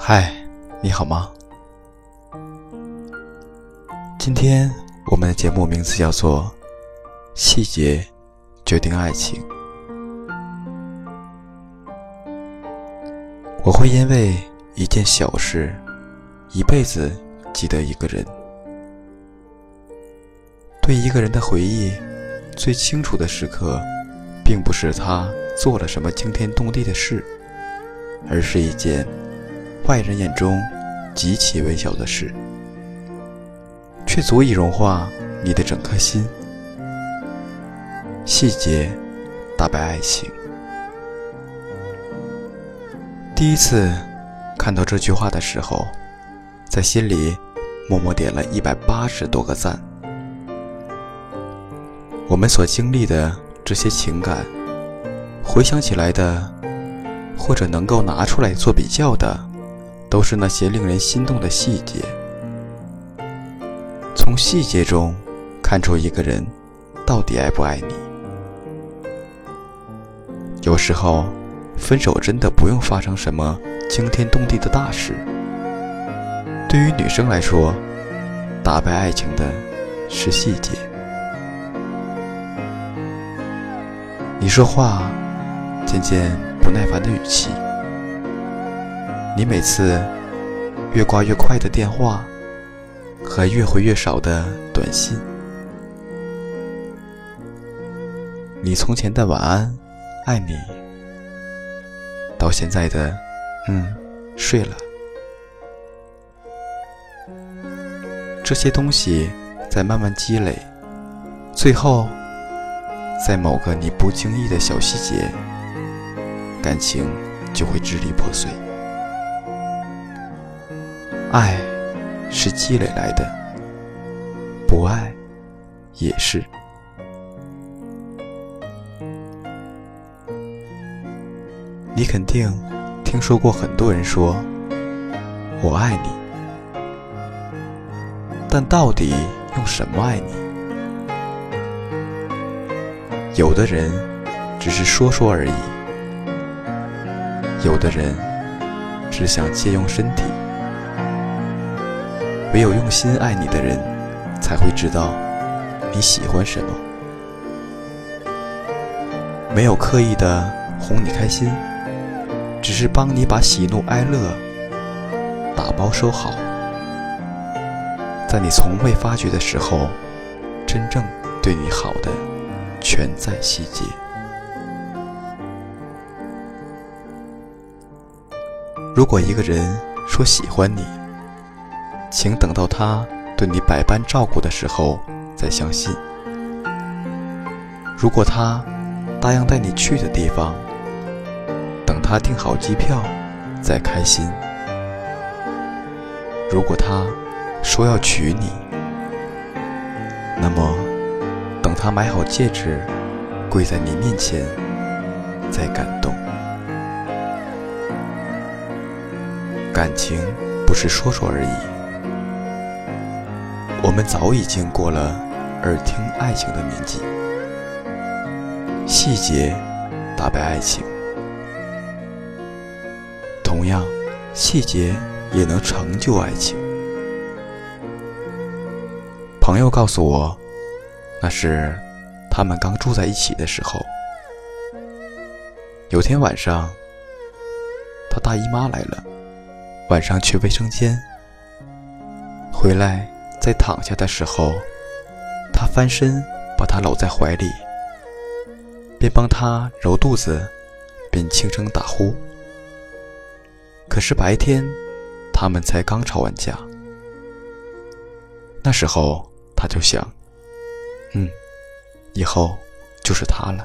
嗨，你好吗？今天我们的节目名字叫做细节决定爱情。我会因为一件小事一辈子记得一个人。对一个人的回忆，最清楚的时刻并不是他做了什么惊天动地的事，而是一件外人眼中极其微小的事，却足以融化你的整颗心。细节打败爱情。第一次看到这句话的时候，在心里默默点了180多个赞。我们所经历的这些情感，回想起来的，或者能够拿出来做比较的，都是那些令人心动的细节。从细节中看出一个人到底爱不爱你。有时候分手真的不用发生什么惊天动地的大事。对于女生来说，打败爱情的是细节。你说话渐渐不耐烦的语气，你每次越挂越快的电话和越回越少的短信，你从前的晚安爱你到现在的睡了，这些东西在慢慢积累，最后在某个你不经意的小细节，感情就会支离破碎。爱是积累来的，不爱也是。你肯定听说过很多人说我爱你，但到底用什么爱你？有的人只是说说而已，有的人只想借用身体。唯有用心爱你的人，才会知道你喜欢什么。没有刻意的哄你开心，只是帮你把喜怒哀乐打包收好，在你从未发觉的时候，真正对你好的全在细节。如果一个人说喜欢你，请等到他对你百般照顾的时候再相信。如果他答应带你去的地方，等他订好机票再开心。如果他说要娶你，那么等他买好戒指跪在你面前再感动。感情不是说说而已，我们早已经过了耳听爱情的年纪。细节打败爱情，同样，细节也能成就爱情。朋友告诉我，那是他们刚住在一起的时候。有天晚上，他大姨妈来了，晚上去卫生间，回来在躺下的时候，他翻身把她搂在怀里，边帮她揉肚子，边轻声打呼。可是白天他们才刚吵完架，那时候他就想，以后就是他了。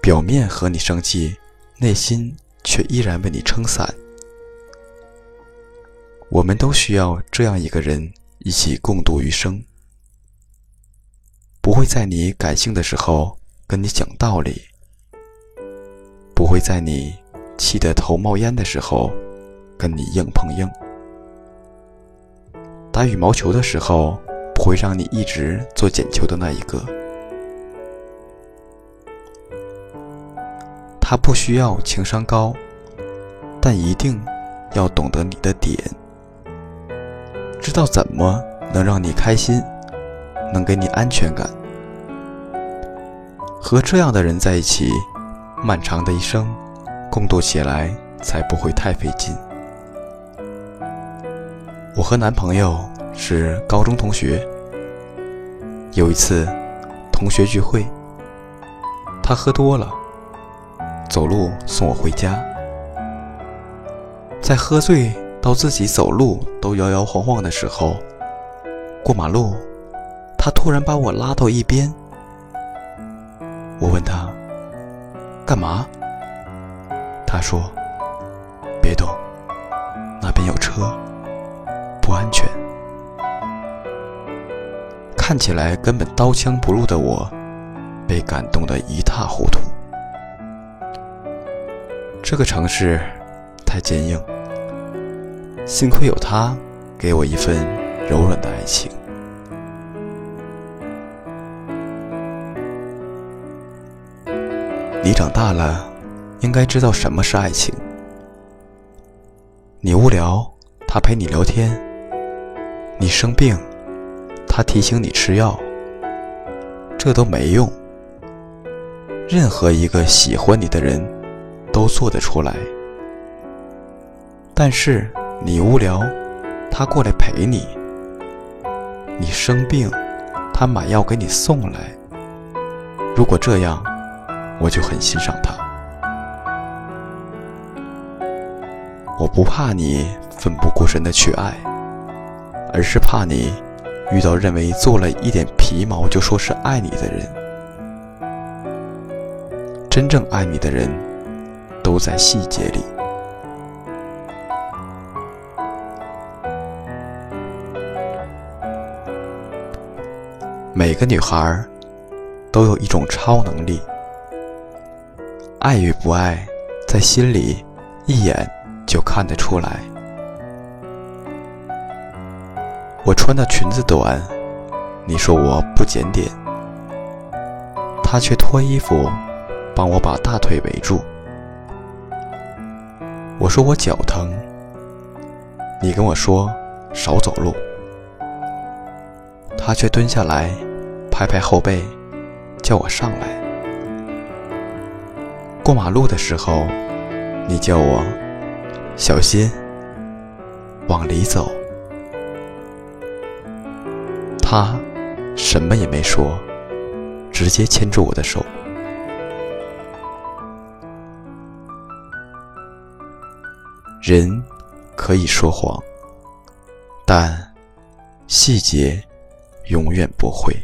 表面和你生气，内心却依然为你撑伞。我们都需要这样一个人一起共度余生，不会在你感性的时候跟你讲道理，不会在你气得头冒烟的时候跟你硬碰硬，打羽毛球的时候不会让你一直做捡球的那一个。他不需要情商高，但一定要懂得你的点，知道怎么能让你开心，能给你安全感。和这样的人在一起，漫长的一生共度起来才不会太费劲。我和男朋友是高中同学，有一次同学聚会，他喝多了，走路送我回家。在喝醉到自己走路都摇摇晃晃的时候，过马路他突然把我拉到一边。我问他干嘛，他说别动，那边有车，不安全。看起来根本刀枪不入的我被感动得一塌糊涂。这个城市太坚硬，幸亏有他给我一份柔软的爱情。你长大了，应该知道什么是爱情。你无聊，他陪你聊天；你生病，他提醒你吃药。这都没用，任何一个喜欢你的人都做得出来。但是你无聊，他过来陪你；你生病，他买药给你送来。如果这样，我就很欣赏他。我不怕你奋不顾身地去爱，而是怕你遇到认为做了一点皮毛就说是爱你的人。真正爱你的人都在细节里。每个女孩都有一种超能力，爱与不爱在心里一眼就看得出来。我穿的裙子短，你说我不检点，他却脱衣服帮我把大腿围住。我说我脚疼，你跟我说少走路，他却蹲下来拍拍后背叫我上来。过马路的时候，你叫我小心往里走，他什么也没说，直接牵住我的手。人可以说谎，但细节永远不会。